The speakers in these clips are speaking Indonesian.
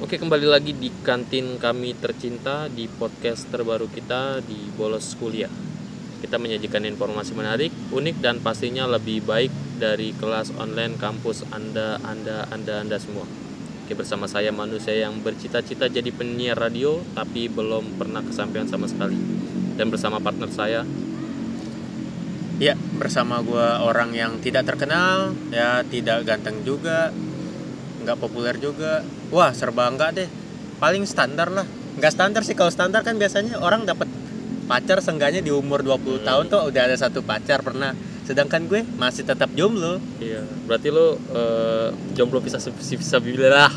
Oke, kembali lagi di kantin kami tercinta di podcast terbaru kita di Bolos Kuliah. Kita menyajikan informasi menarik, unik, dan pastinya lebih baik dari kelas online kampus Anda semua. Oke, bersama saya manusia yang bercita-cita jadi penyiar radio tapi belum pernah kesampaian sama sekali. Dan bersama partner saya. Ya, bersama gue orang yang tidak terkenal, ya tidak ganteng juga, nggak populer juga. Wah, serba enggak deh. Paling standar lah. Enggak standar sih. Kalau standar kan biasanya orang dapat pacar seenggaknya di umur 20 tahun tuh udah ada satu pacar pernah. Sedangkan gue masih tetap jomblo. Iya. Berarti lo jomblo visabilillah.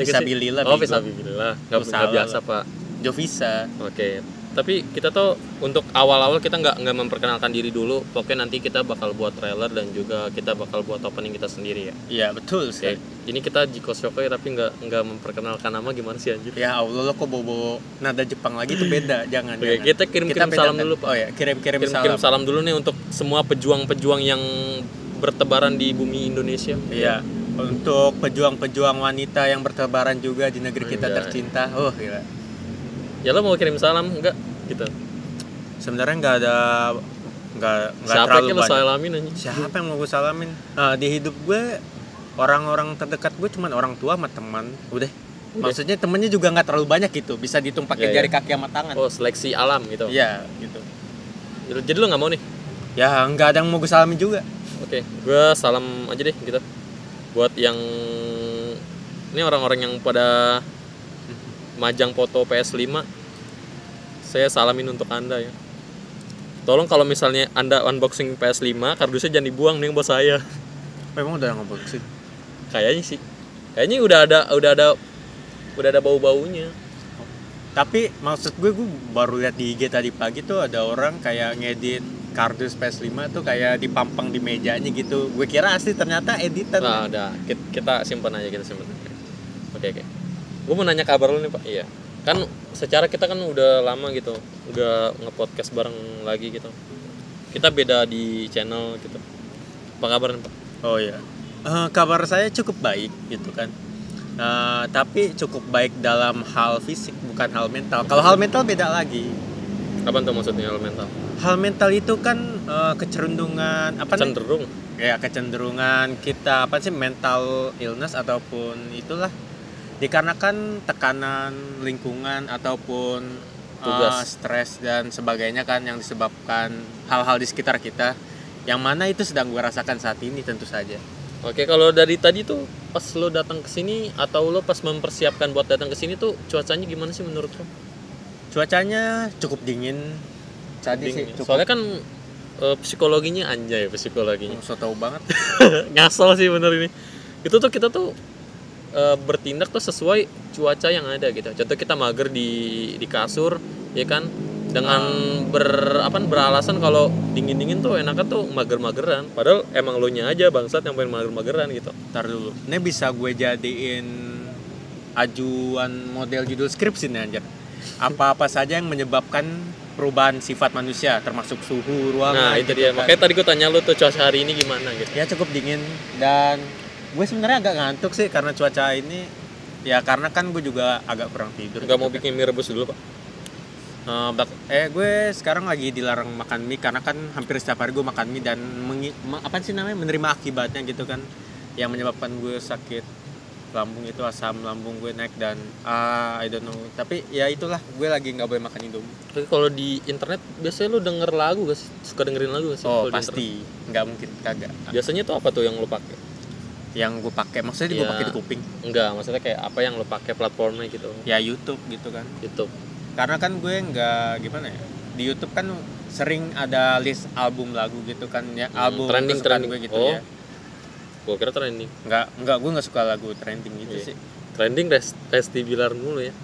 Visabilillah. Oh, visabilillah. Enggak biasa, Pak. Jovisa. Oke. Tapi kita tuh untuk awal-awal kita nggak memperkenalkan diri dulu. Pokoknya nanti kita bakal buat trailer dan juga kita bakal buat opening kita sendiri ya. Iya betul sih. Ini kita jikosyokai tapi nggak memperkenalkan nama gimana sih anjir? Ya Allah, lo kok bobo nada Jepang lagi tuh beda. Jangan. Oke, jangan. Kita kirim salam dulu Pak. Oh ya, kirim salam dulu nih untuk semua pejuang-pejuang yang bertebaran di bumi Indonesia. Iya. Untuk pejuang-pejuang wanita yang bertebaran juga di negeri kita tercinta. Ya. Oh gila. Ya lo mau kirim salam enggak gitu? Sebenarnya enggak siapa terlalu banyak. Siapa yang lo salamin aja? Siapa yang mau gue salamin? Di hidup gue orang-orang terdekat gue cuman orang tua sama teman. Udah. Maksudnya temennya juga enggak terlalu banyak gitu. Bisa dihitung pakai jari kaki sama tangan. Oh, seleksi alam gitu. Iya, gitu. Jadi lo enggak mau nih? Ya, enggak ada yang mau gue salamin juga. Oke, gue salam aja deh gitu. Buat yang ini orang-orang yang pada majang foto PS5, saya salamin untuk Anda ya. Tolong kalau misalnya Anda unboxing PS5, kardusnya jangan dibuang, nih buat saya. Memang udah unboxing. Kayaknya udah ada bau-baunya. Tapi maksud gue baru lihat di IG tadi pagi tuh ada orang kayak ngedit kardus PS5 tuh kayak dipampang di mejanya gitu. Gue kira asli, ternyata editan. Nah, udah kita simpen aja. Oke. Gue mau nanya kabar lu nih Pak. Iya. Kan secara kita kan udah lama gitu nggak nge-podcast bareng lagi gitu. Kita beda di channel gitu. Apa kabar nih Pak? Oh iya. Kabar saya cukup baik gitu kan. Tapi cukup baik dalam hal fisik, bukan hal mental. Kalau hal mental beda lagi. Apa tuh maksudnya hal mental? Hal mental itu kan kecerundungan apa nih? Kecenderungan kita apa sih, mental illness ataupun itulah. Dikarenakan tekanan lingkungan ataupun stres dan sebagainya kan, yang disebabkan hal-hal di sekitar kita, yang mana itu sedang gue rasakan saat ini tentu saja. Oke, kalau dari tadi tuh pas lo datang ke sini atau lo pas mempersiapkan buat datang ke sini tuh cuacanya gimana sih menurut lo? Cuacanya cukup dingin. Cukup dingin. Soalnya kan psikologinya anjay. So tau banget. Ngasal sih bener ini. Itu tuh kita tuh bertindak tuh sesuai cuaca yang ada gitu. Contoh kita mager di kasur, ya kan? Dengan beralasan kalau dingin-dingin tuh enaknya tuh mager-mageran. Padahal emang lo nya aja bangsat yang pengen mager-mageran gitu. Ntar dulu. Ini bisa gue jadiin ajuan model judul skripsi nih anjir. Apa-apa saja yang menyebabkan perubahan sifat manusia, termasuk suhu ruangan. Nah, itu dia. Kan. Makanya tadi gue tanya lo tuh cuaca hari ini gimana gitu. Ya cukup dingin dan gue sebenarnya agak ngantuk sih karena cuaca ini. Ya karena kan gue juga agak kurang tidur. Gak gitu, mau bikin mie rebus dulu Pak? Gue sekarang lagi dilarang makan mie karena kan hampir setiap hari gue makan mie dan menerima akibatnya gitu kan. Yang menyebabkan gue sakit lambung itu, asam lambung gue naik dan I don't know. Tapi ya itulah, gue lagi gak boleh makan Indomie. Tapi kalau di internet biasanya lo denger lagu gak sih? Suka dengerin lagu gak sih? Oh pasti, gak mungkin kagak. Biasanya tuh apa tuh yang lo pakai? Yang gue pakai maksudnya gue pakai di kuping. Enggak, maksudnya kayak apa yang lo pakai platformnya gitu. Ya YouTube gitu kan. YouTube. Karena kan gue enggak gimana ya? Di YouTube kan sering ada list album lagu gitu kan ya, album trending gue gitu ya. Gue kira trending. Enggak gue enggak suka lagu trending gitu sih. Trending Resti Bilar mulu ya.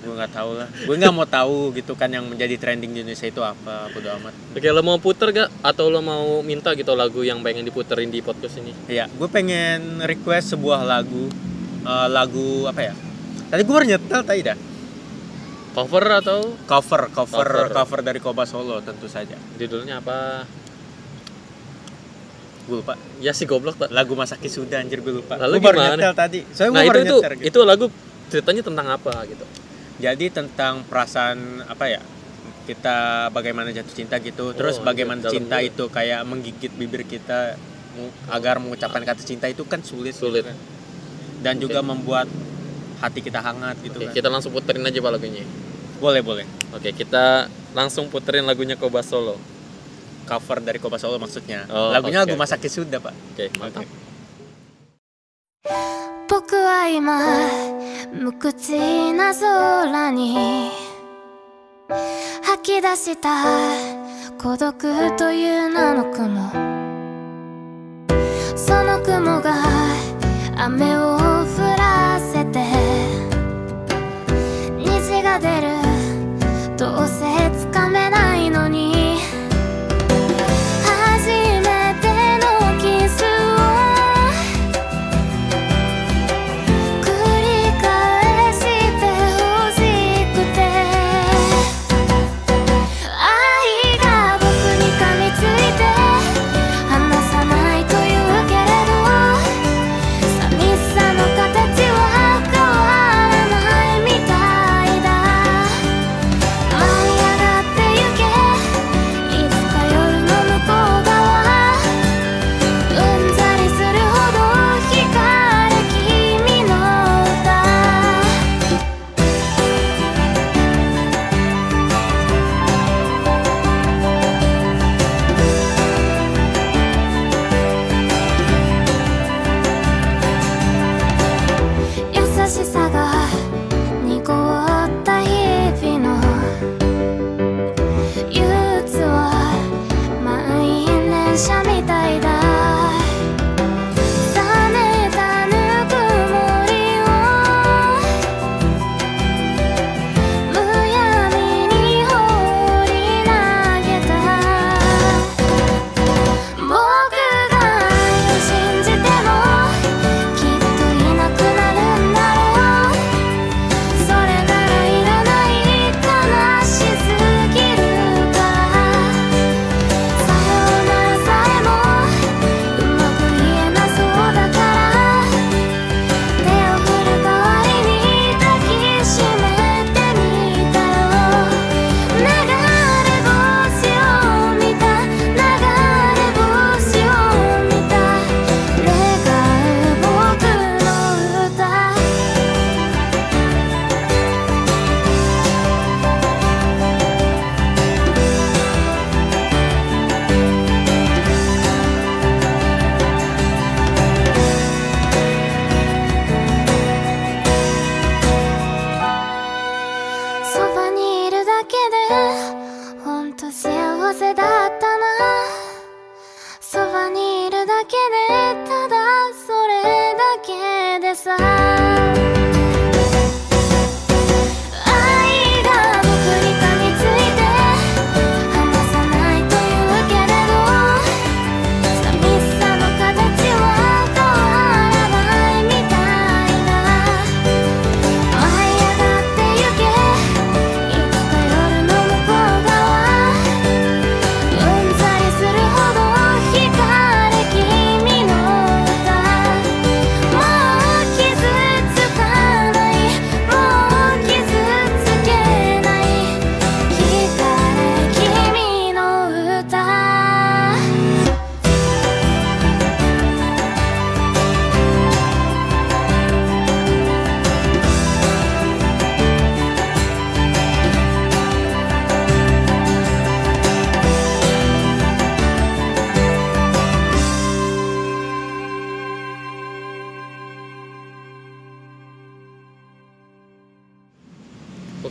Gue nggak tahu lah, gue nggak mau tahu gitu kan yang menjadi trending di Indonesia itu apa, bodo amat. Oke, lo mau puter gak atau lo mau minta gitu lagu yang pengen diputerin di podcast ini? Iya, gue pengen request sebuah lagu, lagu apa ya? Tadi gue baru nyetel tadi dah. Cover atau? Cover dari Koba Solo tentu saja. Judulnya apa? Gue lupa. Ya si goblok, lagu Masaki Suda anjir gue lupa. Lalu gimana? Baru nyetel tadi. Soalnya nah itu nyetel, gitu. Itu lagu ceritanya tentang apa gitu. Jadi tentang perasaan apa ya? Kita bagaimana jatuh cinta gitu. Terus bagaimana cinta itu kayak menggigit bibir kita agar mengucapkan kata cinta itu kan sulit. Gitu kan. Dan juga membuat hati kita hangat gitu kan. Kita langsung puterin aja Pak lagunya. Boleh. Oke, kita langsung puterin lagunya Koba Solo. Cover dari Koba Solo maksudnya. Lagunya lagu Masaki Suda, Pak. Oke, mantap. Boku wa ima mukuchi na sora ni hakidashita kodoku toyuu nanokumo sono kumo ga ame wo furasete niji ga deru douse tsukame nai no ni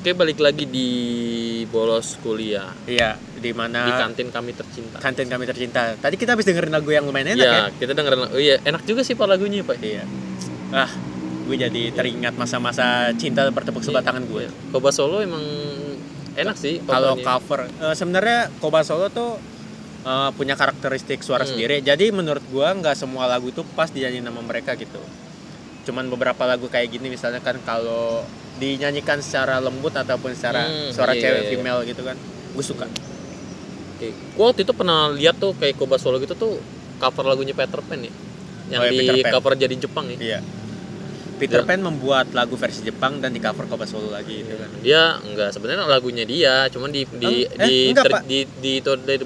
Oke, balik lagi di Bolos Kuliah. Iya, di mana? Di Kantin Kami Tercinta. Kantin Kami Tercinta. Tadi kita habis dengerin lagu yang lumayan enak ya. Kita dengerin. Oh iya, enak juga sih Pak lagunya, Pak. Iya. Ah, gue jadi teringat masa-masa cinta bertepuk sebelah tangan gue. Koba Solo emang enak sih kalau cover. Sebenarnya Koba Solo tuh punya karakteristik suara sendiri. Jadi menurut gue enggak semua lagu itu pas dinyanyiin nama mereka gitu. Cuman beberapa lagu kayak gini misalnya kan kalau dinyanyikan secara lembut ataupun secara suara cewek female gitu kan, gue suka. Oke, gue waktu itu pernah lihat tuh kayak Koba Solo gitu tuh cover lagunya Peter Pan ya, yang di cover jadi Jepang ya. Iya. Peter Pan membuat lagu versi Jepang dan di cover Koba Solo lagi gitu kan. Dia enggak, sebenarnya lagunya dia, cuman di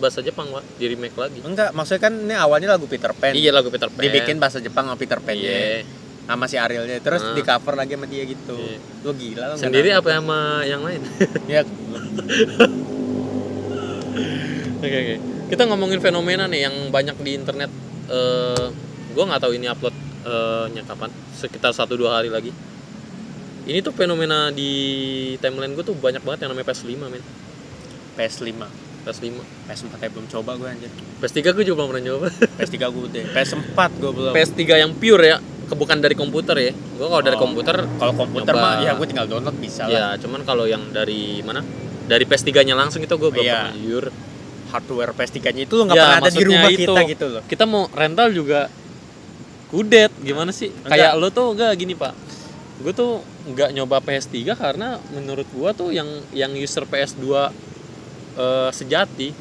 bahasa Jepang, Pak. Di remake lagi. Enggak, maksudnya kan ini awalnya lagu Peter Pan. Iya, lagu Peter Pan. Dibikin bahasa Jepang sama Peter Pan. Iya. Sama si Arielnya terus di cover lagi sama dia gitu. Iya. Lu gila lu. Sendiri apa sama yang lain? Iya. Oke. Kita ngomongin fenomena nih yang banyak di internet. Gue nggak tahu ini uploadnya kapan, sekitar 1-2 hari lagi. Ini tuh fenomena di timeline gue tuh banyak banget yang namanya PS5 men. PS5 PS4 ya belum coba gue anjir. PS3 gue juga belum pernah coba. PS3 gue udah, PS4 gue belum. PS3 yang pure ya, bukan dari komputer ya. Gue kalau dari komputer, kalau komputer coba, mah ya gue tinggal download bisa lah. Ya cuman kalau yang dari mana, dari PS3 nya langsung itu gue belum pernah jujur. Hardware PS3-nya itu nggak pernah ada di rumah itu, kita gitu loh. Kita mau rental juga kudet, gimana sih? Enggak. Kayak lo tuh enggak gini pak, gue tuh nggak nyoba PS3 karena menurut gue tuh yang user PS2 sejati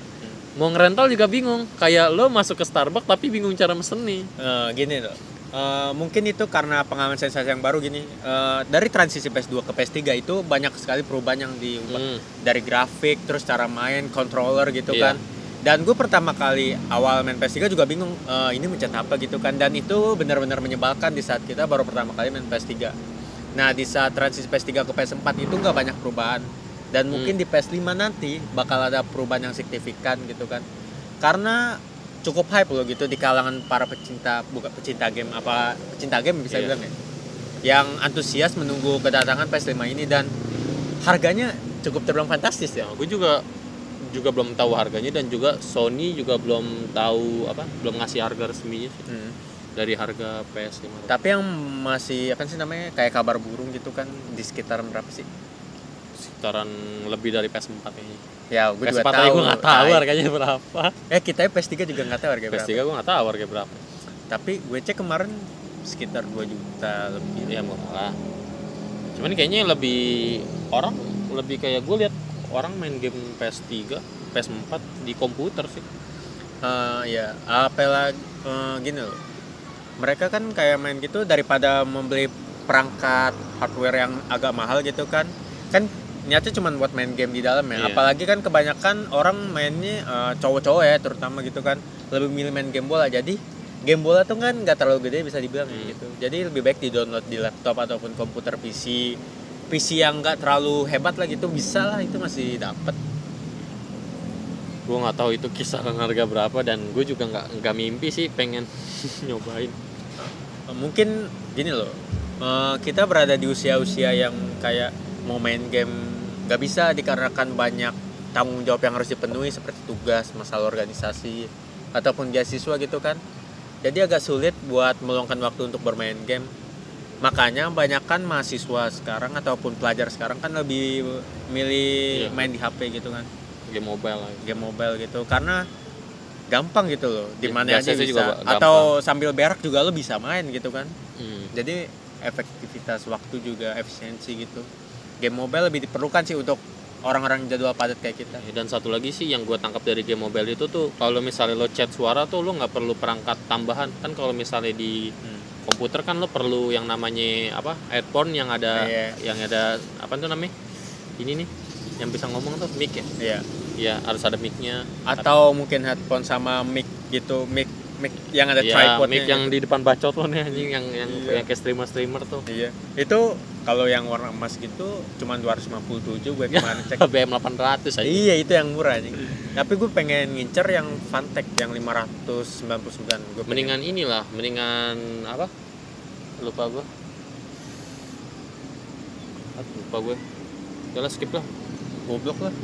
mau ngerental juga bingung. Kayak lo masuk ke Starbucks tapi bingung cara mesen nih. Gini loh, mungkin itu karena pengalaman sensasi yang baru gini. Dari transisi PS2 ke PS3 itu banyak sekali perubahan yang diubah, dari grafik, terus cara main, controller gitu kan. Dan gue pertama kali awal main PS3 juga bingung, ini mencet apa gitu kan. Dan itu benar-benar menyebalkan di saat kita baru pertama kali main PS3. Nah di saat transisi PS3 ke PS4 itu gak banyak perubahan. Dan mungkin di PS5 nanti bakal ada perubahan yang signifikan gitu kan. Karena cukup hype loh gitu di kalangan para pecinta, bukan pecinta game, apa pecinta game bisa bilang ya, yang antusias menunggu kedatangan PS5 ini. Dan harganya cukup terbilang fantastis ya. Gue juga belum tahu harganya, dan juga Sony juga belum tahu apa, belum ngasih harga resminya sih. Dari harga PS5. Tapi yang masih akan sih namanya kayak kabar burung gitu kan, di sekitaran berapa sih? Sekitaran lebih dari PS4 ini. Ya, gue PS4 juga tahu. Gue enggak tahu harganya berapa. Kita PS3 juga enggak tahu harganya berapa. PS3 gue enggak tahu harganya berapa. Tapi gue cek kemarin sekitar 2 juta lebih. Ya murah. Cuman kayaknya lebih orang lebih kayak gue lihat orang main game PS3, PS4 di komputer sih. Gini loh. Mereka kan kayak main gitu daripada membeli perangkat hardware yang agak mahal gitu kan. Kan niatnya cuma buat main game di dalam ya. Apalagi kan kebanyakan orang mainnya cowok-cowok ya terutama gitu kan. Lebih milih main game bola. Jadi game bola tuh kan gak terlalu gede bisa dibilang gitu. Jadi lebih baik di-download di laptop ataupun komputer PC yang nggak terlalu hebat lah gitu, bisa lah itu masih dapet. Gue nggak tahu itu kisaran harga berapa, dan gue juga nggak mimpi sih pengen nyobain. Mungkin gini loh, kita berada di usia-usia yang kayak mau main game nggak bisa dikarenakan banyak tanggung jawab yang harus dipenuhi seperti tugas, masalah organisasi ataupun beasiswa gitu kan. Jadi agak sulit buat meluangkan waktu untuk bermain game. Makanya kebanyakan mahasiswa sekarang ataupun pelajar sekarang kan lebih milih main di HP gitu kan. Game mobile gitu. Karena gampang gitu loh. Di mana aja bisa. Juga atau sambil berak juga lo bisa main gitu kan. Jadi efektivitas waktu juga efisiensi gitu. Game mobile lebih diperlukan sih untuk orang-orang jadwal padat kayak kita. Dan satu lagi sih yang gue tangkap dari game mobile itu tuh, kalau misalnya lo chat suara tuh lo gak perlu perangkat tambahan. Kan kalau misalnya di komputer kan lo perlu yang namanya apa, headphone yang ada yang ada apa tuh namanya ini nih yang bisa ngomong tuh, mic ya. Iya, harus ada mic-nya atau mungkin headphone sama mic gitu, mic yang ada tripodnya. Mic yang di depan bacot lo nih anjing, yang kayak streamer tuh. Iya. Itu kalau yang warna emas gitu cuma 257 gue kemarin cek. BM 800 aja. Iya, itu yang murah anjing. Tapi gue pengen ngincer yang Fantech yang 599. Gue mendingan inilah, mendingan apa? Lupa gue. Udah skip lah. Goblok lah.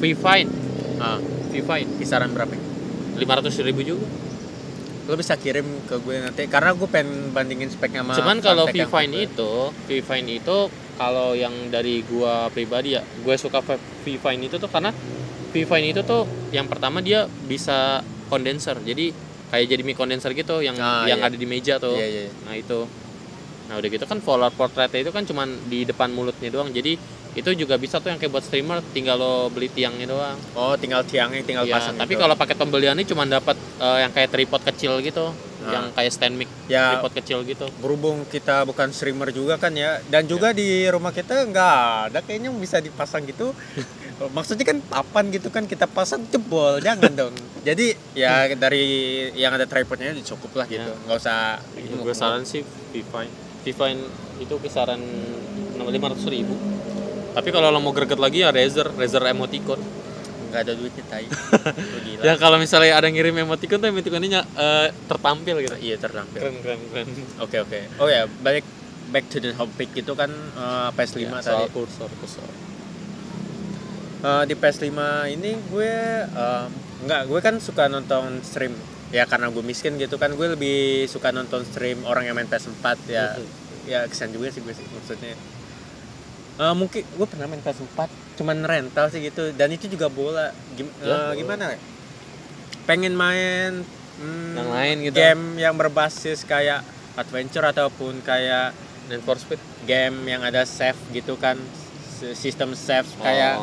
Vfine. Kisaran berapa? 500.000 juga. Lo bisa kirim ke gue nanti karena gue pengen bandingin speknya sama. Cuman kalau Vfine itu kalau yang dari gue pribadi ya, gue suka Vfine itu tuh karena Vfine itu tuh yang pertama dia bisa kondenser, jadi kayak jadi mic kondenser gitu yang ada di meja tuh. Nah itu Nah udah gitu kan follower portraitnya itu kan cuman di depan mulutnya doang, jadi itu juga bisa tuh yang kayak buat streamer, tinggal lo beli tiangnya doang. Oh, tinggal tiangnya, tinggal ya, pasang. Tapi gitu. Kalau pakai pembeliannya cuman dapat yang kayak tripod kecil gitu, nah, yang kayak stand mic ya, tripod kecil gitu. Berhubung kita bukan streamer juga kan ya, dan juga ya, di rumah kita nggak ada kayaknya yang bisa dipasang gitu. Maksudnya kan papan gitu kan kita pasang jebol, jangan dong. Jadi ya dari yang ada tripodnya cukup lah gitu, nggak usah. Gue saran sih Vivine itu kisaran 500.000. Tapi kalau lo mau greget lagi ya Razer emoticon. Enggak ada duitnya tai. Ya kalau misalnya ada yang ngirim emoticon tuh emoticonnya tertampil gitu. Iya, tertampil. Keren. Oke. Oh ya, back to the topic itu kan PS5 ya, soal tadi. Kursor. Di PS5 ini gue gue kan suka nonton stream. Ya karena gue miskin gitu kan, gue lebih suka nonton stream orang yang main PS4 ya. Ya kesian juga sih gue sih maksudnya. Mungkin gue pernah main PS4, cuman rental sih gitu, dan itu juga bola. Gimana? Pengen main yang lain gitu, game yang berbasis kayak adventure ataupun kayak Need for Speed, game yang ada save gitu kan, sistem save kayak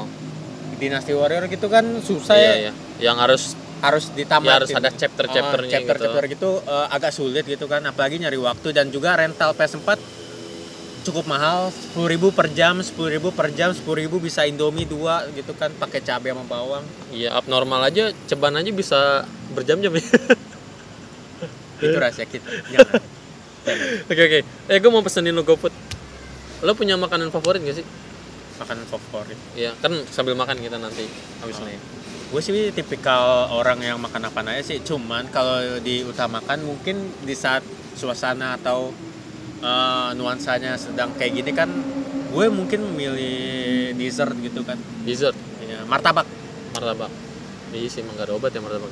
Dynasty Warrior gitu kan susah ya. Yang harus ditamatin, ya harus ada chapter-chapternya gitu. Agak sulit gitu kan, apalagi nyari waktu, dan juga rental PS4 cukup mahal, 10.000 per jam, 10.000 bisa Indomie 2 gitu kan, pakai cabai sama bawang. Iya, abnormal aja, ceban aja bisa berjam-jam. Itu rahasia kita. Jangan. Oke. Gue mau pesenin lo GoFood. Lo punya makanan favorit gak sih? Makanan favorit? Iya, kan sambil makan kita nanti habis ini. Gue sih tipikal orang yang makan apa aja sih, cuman kalau diutamakan mungkin di saat suasana atau nuansanya sedang kayak gini kan gue mungkin milih dessert gitu kan. Dessert? Iya, martabak. Iya sih, emang gak ada obat ya martabak.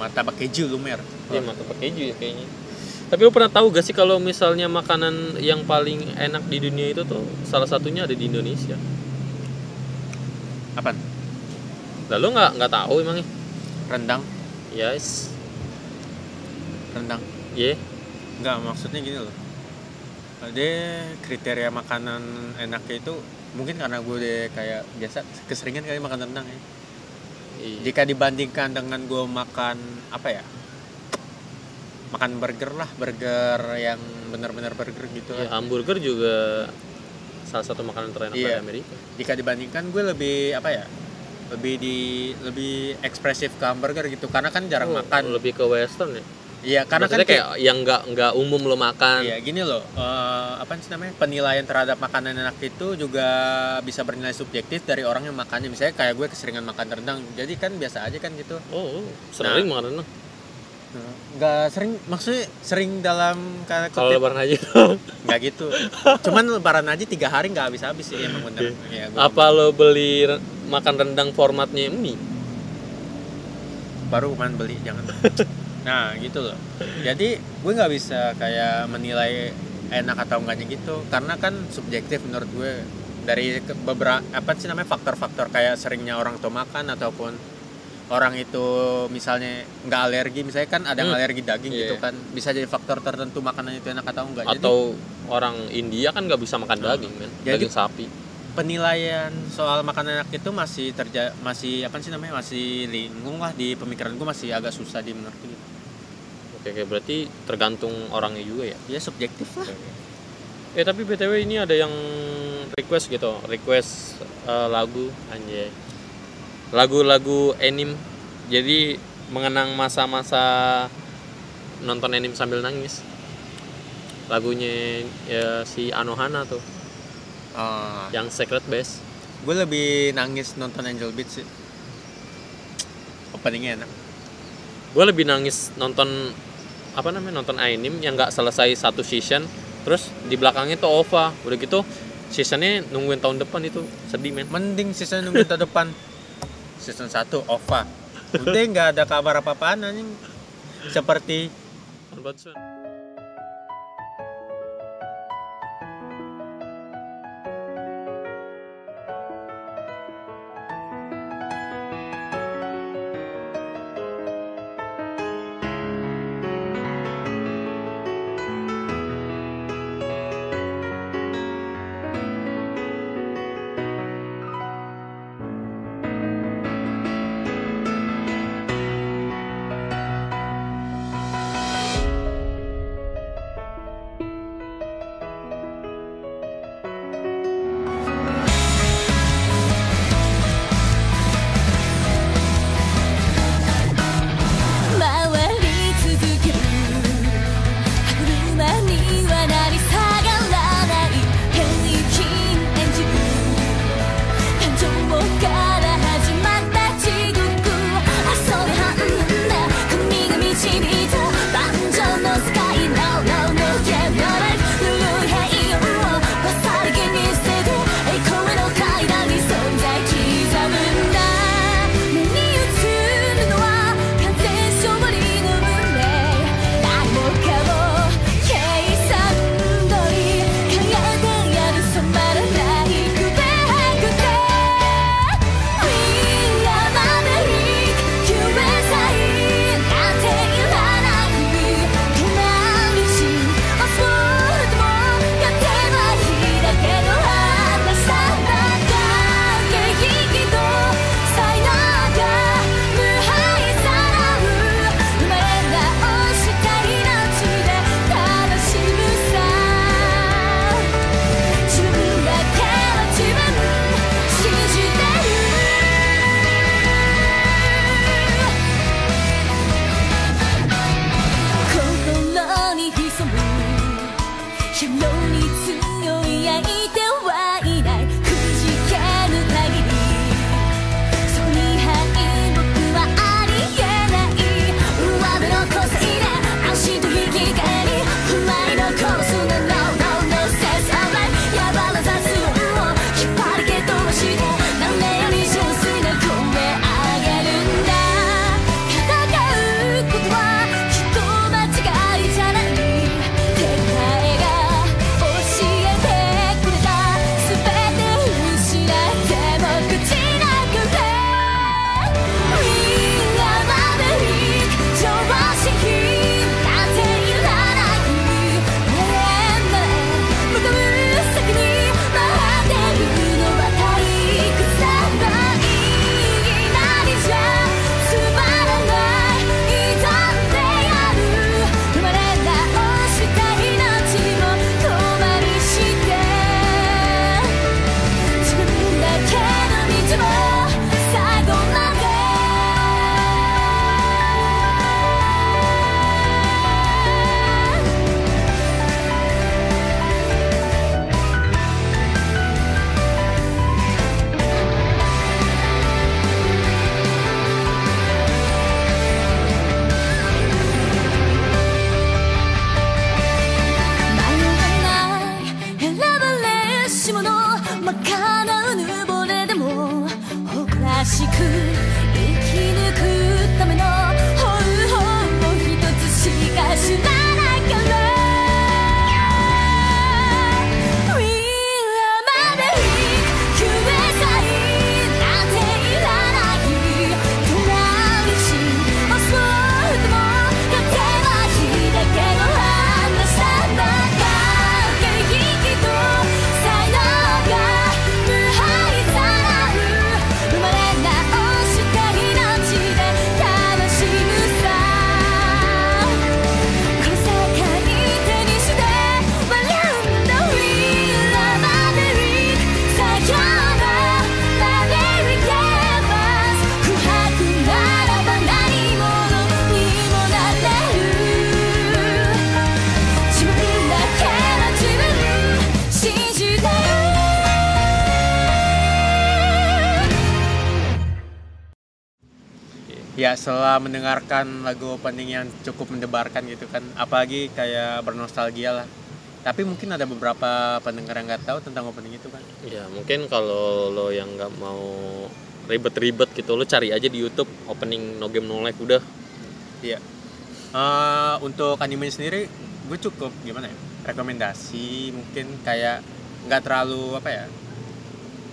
Martabak keju lumer. Iya, martabak keju ya kayaknya. Tapi lo pernah tahu gak sih kalau misalnya makanan yang paling enak di dunia itu tuh salah satunya ada di Indonesia? Apaan? Lah lo gak tahu emangnya? Rendang. Yes. Rendang? Iya. Enggak, maksudnya gini loh, dia kriteria makanan enaknya itu mungkin karena gue deh kayak biasa keseringan kali makan rendang ya. Iya. Jika dibandingkan dengan gue makan makan burger yang benar-benar burger gitu ya, kan. Hamburger juga salah satu makanan terenak di Amerika. Jika dibandingkan gue lebih ekspresif ke hamburger gitu, karena kan jarang makan. Lebih ke western ya. Iya, karena maksudnya kan kayak yang enggak umum lo makan. Iya, gini loh. Penilaian terhadap makanan enak itu juga bisa bernilai subjektif dari orang yang makannya. Misalnya kayak gue keseringan makan rendang. Jadi kan biasa aja kan gitu. Oh, sering makan rendang. Enggak sering, maksudnya sering dalam kalau lebaran aja. Enggak gitu. Cuman lebaran aja 3 hari enggak habis-habis sih emang bener. Ya, apa lo beli makan rendang formatnya mie? Baru kemarin beli, jangan. Nah gitu loh, jadi gue gak bisa kayak menilai enak atau enggaknya gitu, karena kan subjektif menurut gue. Dari beberapa faktor-faktor kayak seringnya orang tuh makan, ataupun orang itu misalnya gak alergi. Misalnya kan ada yang alergi daging gitu kan, bisa jadi faktor tertentu makanan itu enak atau enggak. Atau jadi, orang India kan gak bisa makan daging kan, daging sapi. Penilaian soal makanan enak itu masih linglung lah di pemikiran gue, masih agak susah dimengerti. Oke, berarti tergantung orangnya juga ya? Ya, subjektif lah. Ya, tapi BTW ini ada yang request gitu, lagu, anjay. Lagu-lagu anime, jadi mengenang masa-masa nonton anime sambil nangis. Lagunya ya, si Anohana tuh, yang Secret Base. Gue lebih nangis nonton Angel Beats sih. Openingnya enak. Gue lebih nangis nonton nonton anime yang nggak selesai satu season, terus di belakangnya tuh OVA, udah gitu seasonnya nungguin tahun depan. Itu sedih men. Mending season nungguin tahun depan. Season 1 OVA udah nggak ada kabar apa-apaan anjing, seperti 真っ赤なうぬぼれでも誇らしく生き抜くための方法を一つしか知らないからya. Setelah mendengarkan lagu opening yang cukup mendebarkan gitu kan, apalagi kayak bernostalgia lah. Tapi mungkin ada beberapa pendengar yang nggak tahu tentang opening itu kan. Ya mungkin kalau lo yang nggak mau ribet-ribet gitu, lo cari aja di YouTube opening No Game No Life udah. Iya. Untuk anime sendiri, gue cukup gimana ya? Rekomendasi mungkin kayak nggak terlalu apa ya?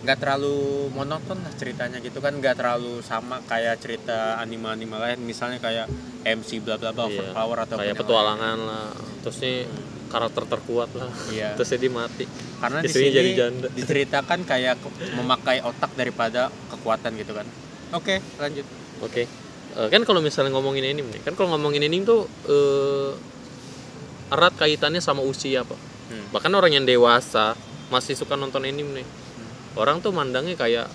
Gak terlalu monoton lah ceritanya gitu kan, gak terlalu sama kayak cerita anime-anime lain misalnya kayak MC bla bla bla, iya, Overpower atau kayak petualangan lah, terus nih karakter terkuat lah, iya, terus dia mati karena di sini jadi janda. Diceritakan kayak memakai otak daripada kekuatan gitu kan. Oke, lanjut. Oke. Kan kalau misalnya ngomongin anime nih, kan kalau ngomongin anime tuh erat kaitannya sama usia apa. Bahkan orang yang dewasa masih suka nonton anime nih. Orang tuh mandangnya kayak,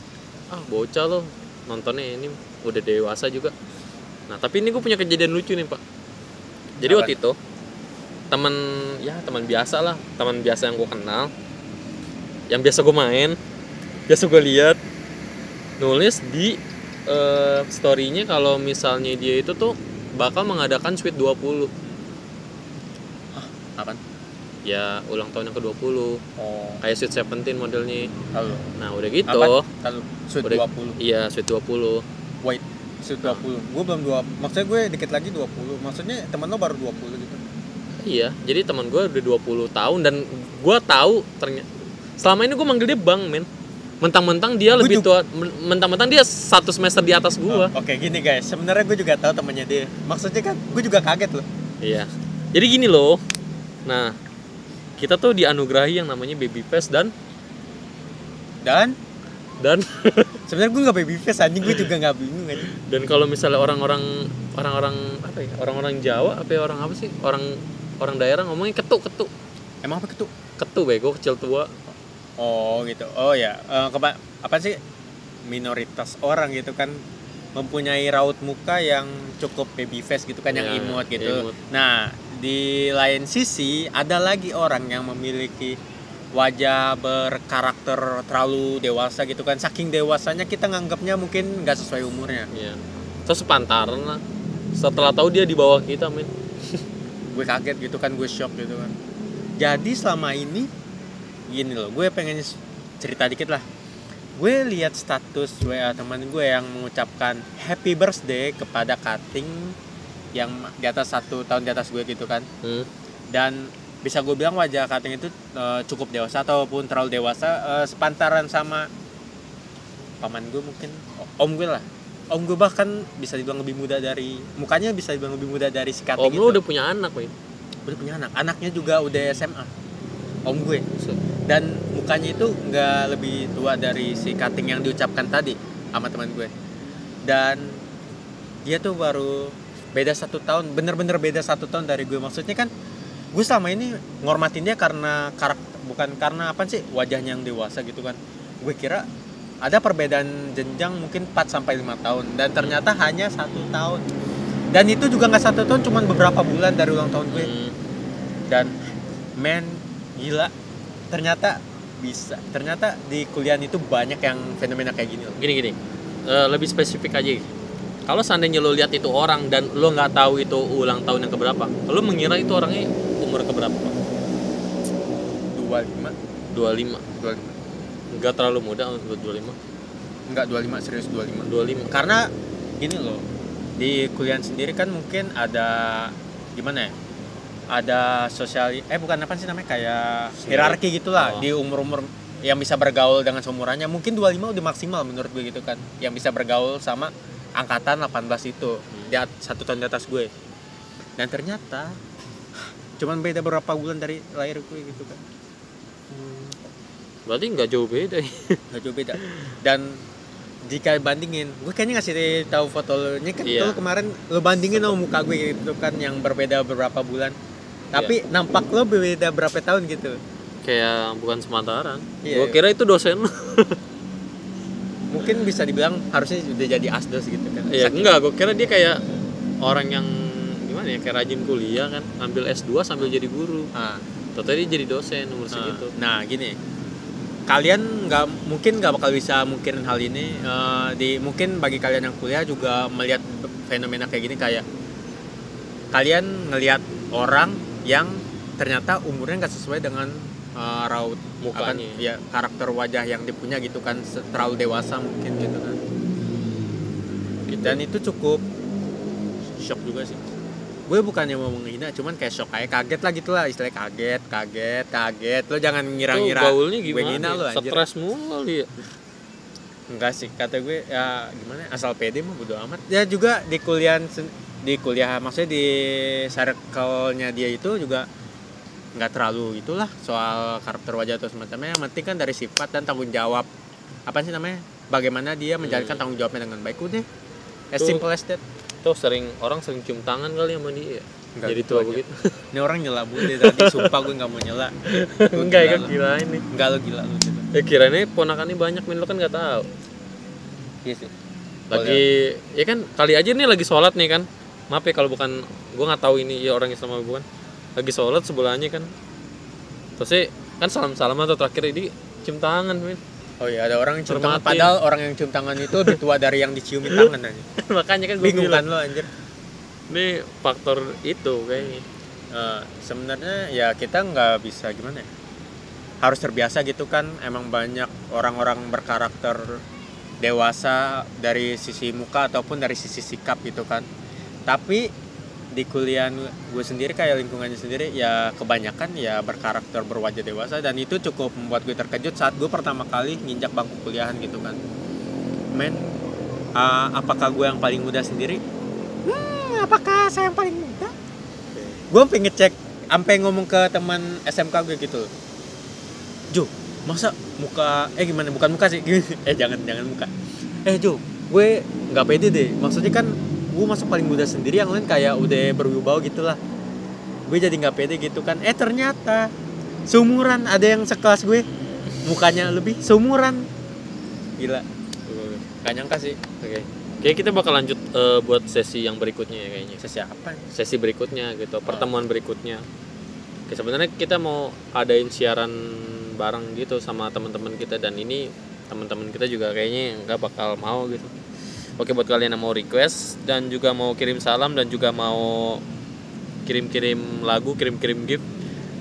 ah bocah loh nontonnya ini, udah dewasa juga. Nah tapi ini gue punya kejadian lucu nih pak. Jadi waktu itu teman biasa yang gue kenal, yang biasa gue main, biasa gue lihat, nulis di story-nya kalau misalnya dia itu tuh bakal mengadakan Sweet 20. Hah, apaan? Ya ulang tahun yang ke-20. Kayak Sweet 17 modelnya. Halo. Nah udah gitu kalau Sweet 20. Iya Sweet 20. Wait, Sweet 20. Gue belum 20. Maksudnya gue dikit lagi 20. Maksudnya temen lo baru 20 gitu. Iya, jadi teman gue udah 20 tahun dan gue tahu ternyata selama ini gue manggil dia Bang, men. Mentang-mentang dia lebih tua, mentang-mentang dia satu semester di atas gue. Oke, gini guys, sebenarnya gue juga tahu temannya dia. Maksudnya kan gue juga kaget loh. Iya. Jadi gini loh. Nah, kita tuh dianugerahi yang namanya baby face dan sebenarnya gue nggak baby face anjing, gue juga nggak bingung anjing. Dan kalau misalnya orang-orang Jawa orang daerah ngomongnya ketu. Emang apa ketu bego, kecil tua. Oh gitu. Oh ya, apa sih, minoritas orang gitu kan mempunyai raut muka yang cukup baby face gitu kan, ya, yang imut gitu. Imut. Nah di lain sisi ada lagi orang yang memiliki wajah berkarakter terlalu dewasa gitu kan, saking dewasanya kita nganggapnya mungkin nggak sesuai umurnya. Iya. Terus sepantaran lah. Setelah tahu dia di bawah kita, men. Gue kaget gitu kan, gue shock gitu kan. Jadi selama ini gini loh, gue pengen cerita dikit lah. Gue lihat status WA teman gue yang mengucapkan happy birthday kepada Kating yang di atas 1 tahun di atas gue gitu kan. Dan bisa gue bilang wajah Kating itu cukup dewasa ataupun terlalu dewasa, sepantaran sama paman gue mungkin, om gue lah. Om gue bahkan bisa dibilang lebih muda dari, mukanya bisa dibilang lebih muda dari si Kating. Om gitu. Lo udah punya anak, boy. Udah punya anak. Anaknya juga udah SMA. Om gue. Dan mukanya itu enggak lebih tua dari si Kating yang diucapkan tadi sama teman gue. Dan dia tuh baru beda 1 tahun, bener-bener beda 1 tahun dari gue. Maksudnya kan gue selama ini ngormatin dia karena karakter, bukan karena apa sih, wajahnya yang dewasa gitu kan. Gue kira ada perbedaan jenjang mungkin 4-5 tahun, dan ternyata hanya 1 tahun. Dan itu juga gak 1 tahun, cuman beberapa bulan dari ulang tahun gue. Dan man, gila, ternyata bisa, ternyata di kuliahan itu banyak yang fenomena kayak gini loh. Gini-gini, lebih spesifik aja. Kalau seandainya lo lihat itu orang dan lo nggak tahu itu ulang tahun yang keberapa, lo mengira itu orangnya umur keberapa? 25. Enggak terlalu muda buat 25. Enggak 25, serius 25. 25. Karena gini loh, di kuliah sendiri kan mungkin ada gimana ya? Ada sosial bukan apa sih namanya, kayak hierarki gitulah. Di umur-umur yang bisa bergaul dengan seumurannya, mungkin 25 udah maksimal menurut gue gitu kan. Yang bisa bergaul sama angkatan 18 itu, dia satu tahun di atas gue. Dan ternyata cuman beda berapa bulan dari lahir gue gitu kan. Berarti nggak jauh beda. Nggak jauh beda. Dan jika bandingin, gue kayaknya ngasih tahu foto lo nya kan, yeah. Lo kemarin lo bandingin sama muka gue gitu kan, yang berbeda beberapa bulan. Tapi yeah, nampak lo berbeda berapa tahun gitu. Kayak bukan semantaran. Yeah. Gue kira itu dosen. Mungkin bisa dibilang harusnya udah jadi asdos gitu kan. Iya, yeah, enggak, gue kira dia kayak orang yang gimana ya, kayak rajin kuliah kan, ambil S2 sambil jadi guru. Ternyata dia jadi dosen umur segitu. Nah, gini. Kalian nggak mungkin nggak bakal bisa mungkin hal ini di mungkin bagi kalian yang kuliah juga melihat fenomena kayak gini, kayak kalian ngelihat orang yang ternyata umurnya nggak sesuai dengan raut mukanya, ya karakter wajah yang dipunya gitu kan, terlalu dewasa mungkin gitu kan gitu. Dan itu cukup shock juga sih. Gue bukannya mau menghina, cuman kayak shock, kayak kaget lah gitulah, istilahnya kaget. Lo jangan ngira-ngira. Tuh gaulnya gimana? Lo stres mulu dia. Enggak sih, kata gue ya gimana? Asal pede mah bodo amat. Ya juga di kuliah maksudnya di circle-nya dia itu juga enggak terlalu gitulah soal karakter wajah atau semacamnya. Yang penting kan dari sifat dan tanggung jawab. Apa sih namanya? Bagaimana dia menjalankan tanggung jawabnya dengan baik udah. As simple as that. Tuh orang sering cium tangan kali sama dia. Enggak, jadi tua begitu. Ini orang nyela bule tadi, sumpah gue enggak mau nyela. Enggak ya, gila ini. Enggak, lo gila lu. Ya kirainnya ponakannya banyak, men, lo kan enggak tahu. Iya sih. Lagi ya kan kali aja nih lagi sholat nih kan. Maaf ya kalau bukan, gue enggak tahu ini ya orang Islam apa bukan. Lagi sholat sebelahnya kan. Terus sih kan salam-salaman atau terakhir ini cium tangan, men. Oh iya, ada orang yang cium tangan, padahal orang yang cium tangan itu lebih tua dari yang diciumin tangan aja. Makanya kan gue bingung kan lo anjir. Ini faktor itu kayaknya. Sebenarnya ya kita nggak bisa gimana ya. Harus terbiasa gitu kan, emang banyak orang-orang berkarakter dewasa dari sisi muka ataupun dari sisi sikap gitu kan. Tapi di kuliah gue sendiri kayak lingkungannya sendiri ya kebanyakan ya berkarakter berwajah dewasa, dan itu cukup membuat gue terkejut saat gue pertama kali nginjak bangku kuliahan gitu kan. Men, apakah gue yang paling muda sendiri? Apakah saya yang paling muda? Gue sampai ngecek, sampai ngomong ke teman SMK gue gitu. Jo, masa muka gimana? Bukan muka sih. Jangan muka. Jo, gue nggak pede deh. Maksudnya kan gue masuk paling muda sendiri, yang lain kayak udah berwibawa gitu lah. Gue jadi gak pede gitu kan. Ternyata seumuran, ada yang sekelas gue mukanya lebih seumuran. Gila. Gak nyangka sih. Oke. Kayaknya kita bakal lanjut buat sesi yang berikutnya ya kayaknya. Sesi apa? Sesi berikutnya gitu, pertemuan berikutnya. Oke, sebenarnya kita mau adain siaran bareng gitu sama teman-teman kita, dan ini teman-teman kita juga kayaknya gak bakal mau gitu. Oke, buat kalian yang mau request dan juga mau kirim salam dan juga mau kirim-kirim lagu, kirim-kirim gift,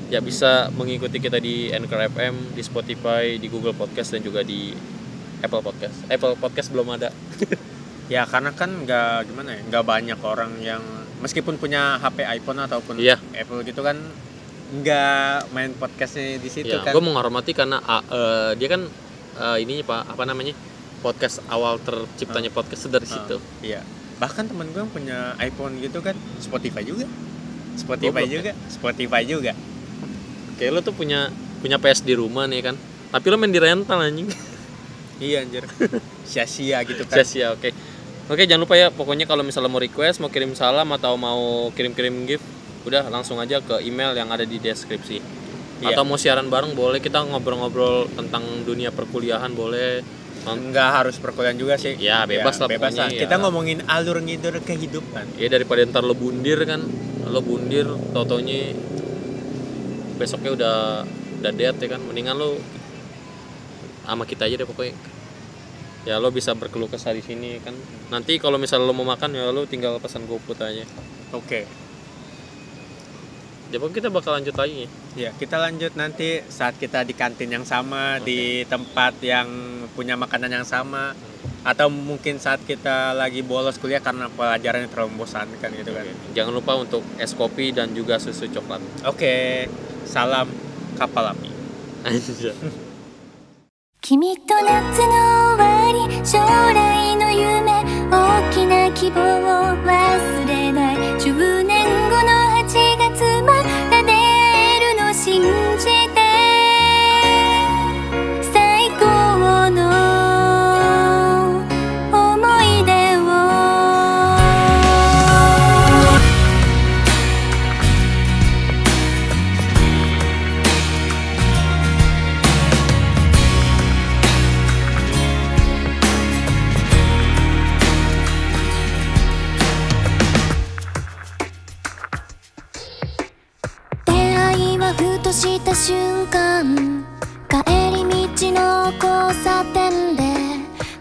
ya bisa mengikuti kita di Anchor FM, di Spotify, di Google Podcast, dan juga di Apple Podcast. Apple Podcast belum ada. Ya karena kan nggak banyak orang yang meskipun punya HP iPhone ataupun Apple gitu kan, nggak main podcastnya di situ kan. Gue menghormati karena dia kan ini pak apa namanya? Podcast awal terciptanya podcast dari situ. Iya. Bahkan teman gue yang punya iPhone gitu kan, Spotify juga. Kayak lo tuh punya PS di rumah nih kan. Tapi lo main di rental anjing. Iya anjir. Sia-sia gitu kan. Sia-sia, oke. Oke, jangan lupa ya, pokoknya kalau misalnya mau request, mau kirim salam atau mau kirim-kirim gift, udah langsung aja ke email yang ada di deskripsi. Iya. Atau mau siaran bareng boleh, kita ngobrol-ngobrol tentang dunia perkuliahan boleh. Enggak harus perkuliahan juga sih. Ya bebas lah. Kita ngomongin alur ngidur kehidupan. Iya, daripada ntar lo bundir kan. Lo bundir tau-taunya besoknya udah dead ya kan. Mendingan lo sama kita aja deh pokoknya. Ya lo bisa berkeluh kesah di sini kan. Nanti kalau misalnya lo mau makan ya lo tinggal pesan GoFood aja. Oke. Jepang kita bakal lanjut lagi ya. Kita lanjut nanti saat kita di kantin yang sama, di tempat yang punya makanan yang sama, atau mungkin saat kita lagi bolos kuliah karena pelajarannya terlalu membosankan gitu kan. Jangan lupa untuk es kopi dan juga susu coklat. Oke. Salam kapal api. Kimi to natsu no owari, shourai no yume, okina kibou wo wasurenai, 10年後の8月また出会えるの信じて、最高の思い出を。出会いはふとした瞬間、帰り道の交差点で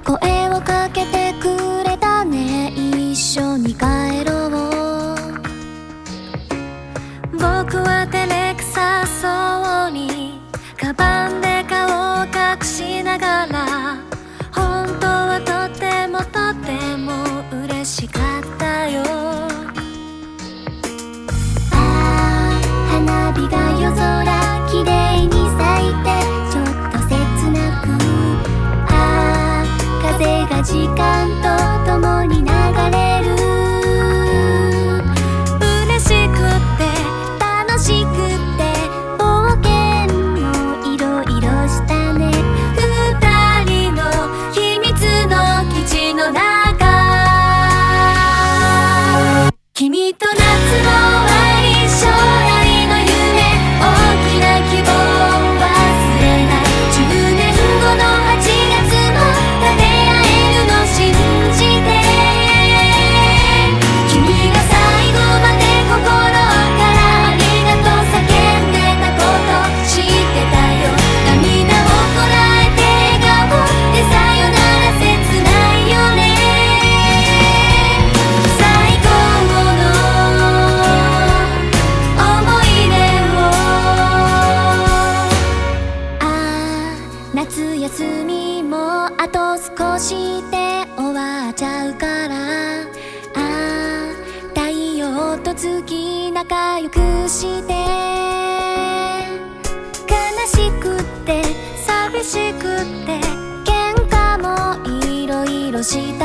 声をかけてくれたね、一緒に帰ろう。僕は照れくさそうにカバンで顔を隠しながら、本当はとてもとても嬉しかったよ。ああ、花火が夜空きれいに咲いてちょっと切なく、ああ、風が時間とともに流れる、嬉しくって楽しくって冒険もいろいろしたね、二人の秘密の基地の中、君と夏の終わり、将来の夢、大きな希望を忘れない、10年後の8月もた出会えるの信じて、君が最後まで心からありがとう叫んでたこと知ってたよ、涙をこらえて笑顔でさよなら切ないよね、最高の思い出を。あー、夏休みもあと少しで終わっちゃうから、あー、太陽と月仲良くして、悲しくって寂しくって喧嘩もいろいろして